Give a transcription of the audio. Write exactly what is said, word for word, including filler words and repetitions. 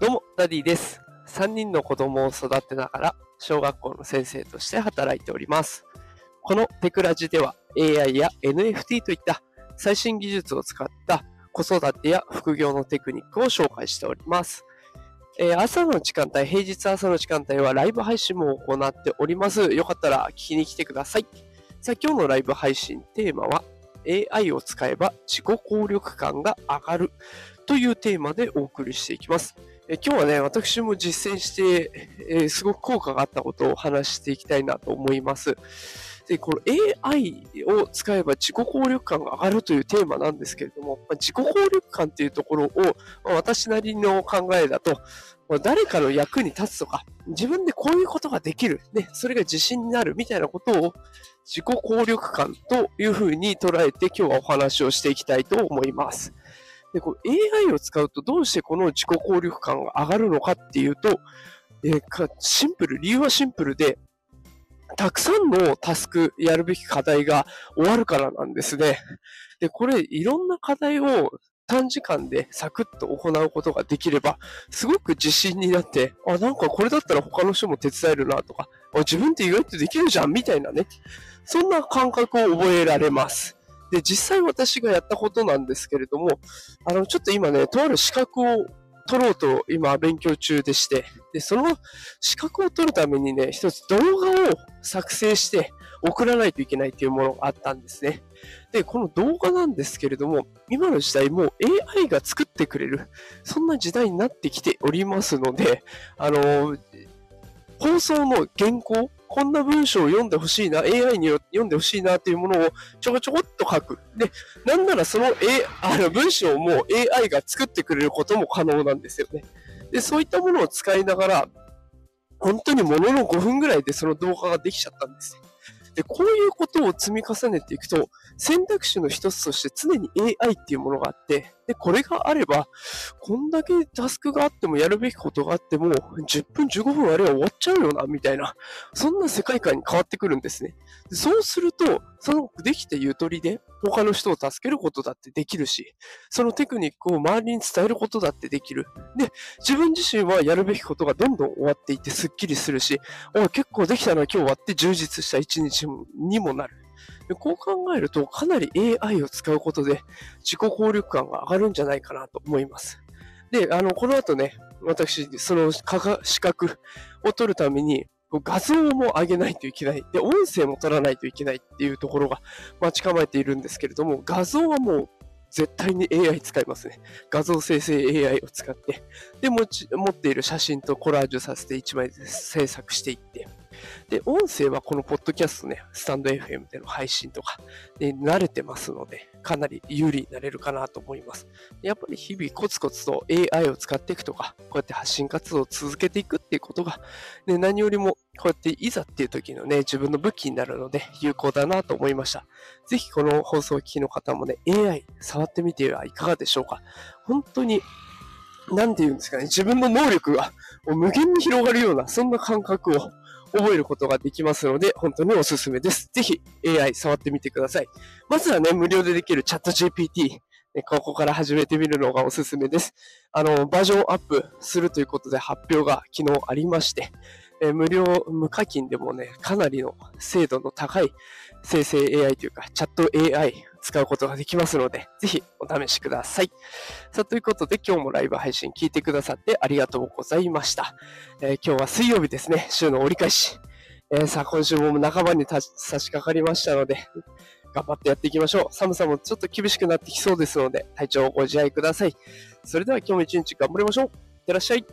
どうも、ダディです。さんにんの子供を育てながら、小学校の先生として働いております。このテクラジでは エーアイ や エヌエフティー といった最新技術を使った子育てや副業のテクニックを紹介しております。えー、朝の時間帯、平日朝の時間帯はライブ配信も行っております。よかったら聞きに来てください。さあ、今日のライブ配信テーマは エーアイ を使えば自己効力感が上がるというテーマでお送りしていきます。え今日はね、私も実践して、えー、すごく効果があったことを話していきたいなと思います。で、この エーアイ を使えば自己効力感が上がるというテーマなんですけれども、まあ、自己効力感というところを、まあ、私なりの考えだと、まあ、誰かの役に立つとか、自分でこういうことができる、ね、それが自信になるみたいなことを自己効力感というふうに捉えて今日はお話をしていきたいと思います。で、この エーアイ を使うとどうしてこの自己効力感が上がるのかっていうと、えー、かシンプル、理由はシンプルで、たくさんのタスク、やるべき課題が終わるからなんですね。で、これ、いろんな課題を短時間でサクッと行うことができれば、すごく自信になって、あ、なんかこれだったら他の人も手伝えるなとか、あ、自分って意外とできるじゃんみたいなね、そんな感覚を覚えられます。で、実際私がやったことなんですけれども、あの、ちょっと今ね、とある資格を取ろうと今勉強中でして、で、その資格を取るためにね、一つ動画を作成して送らないといけないというものがあったんですね。で、この動画なんですけれども、今の時代もう エーアイ が作ってくれる、そんな時代になってきておりますので、あの、放送の原稿、こんな文章を読んでほしいな、エーアイ に読んでほしいなというものをちょこちょこっと書く。で、なんならその、A、あの文章をもう エーアイ が作ってくれることも可能なんですよね。で、そういったものを使いながら、本当にもののごふんぐらいでその動画ができちゃったんです。で、こういうことを積み重ねていくと、選択肢の一つとして常に エーアイ っていうものがあって、で、これがあれば、こんだけタスクがあってもやるべきことがあっても、じゅっぷん、じゅうごふんあれば終わっちゃうよな、みたいな、そんな世界観に変わってくるんですね。で、そうすると、そのできたゆとりで、他の人を助けることだってできるし、そのテクニックを周りに伝えることだってできる。で、自分自身はやるべきことがどんどん終わっていってスッキリするし、お、結構できたな、今日終わって充実した一日にもなる。で、こう考えるとかなり エーアイ を使うことで自己効力感が上がるんじゃないかなと思います。で、あの、この後ね、私、その資格を取るために画像も上げないといけない。で、音声も取らないといけないっていうところが待ち構えているんですけれども、画像はもう絶対に エーアイ 使いますね。画像生成 エーアイ を使って、で、持ち、持っている写真とコラージュさせていちまい制作していって、で、音声はこのポッドキャストね、スタンド エフエム での配信とか、で、慣れてますので、かなり有利になれるかなと思います。やっぱり日々コツコツと エーアイ を使っていくとか、こうやって発信活動を続けていくっていうことが、ね、何よりもこうやっていざっていう時のね、自分の武器になるので有効だなと思いました。ぜひこの放送を聞きの方もね、エーアイ 触ってみてはいかがでしょうか。本当に、なんて言うんですかね、自分の能力が無限に広がるような、そんな感覚を覚えることができますので、本当におすすめです。ぜひ エーアイ 触ってみてください。まずはね、無料でできる チャットジーピーティー。ここから始めてみるのがおすすめです。あの、バージョンアップするということで発表が昨日ありまして、え無料、無課金でもね、かなりの精度の高い生成 エーアイ というか、チャット エーアイ 使うことができますので、ぜひお試しください。さあ、ということで今日もライブ配信聞いてくださってありがとうございました。えー、今日は水曜日ですね、週の折り返し。えー、さあ、今週も半ばに差し掛かりましたので、頑張ってやっていきましょう。寒さもちょっと厳しくなってきそうですので、体調をご自愛ください。それでは今日も一日頑張りましょう。いってらっしゃい。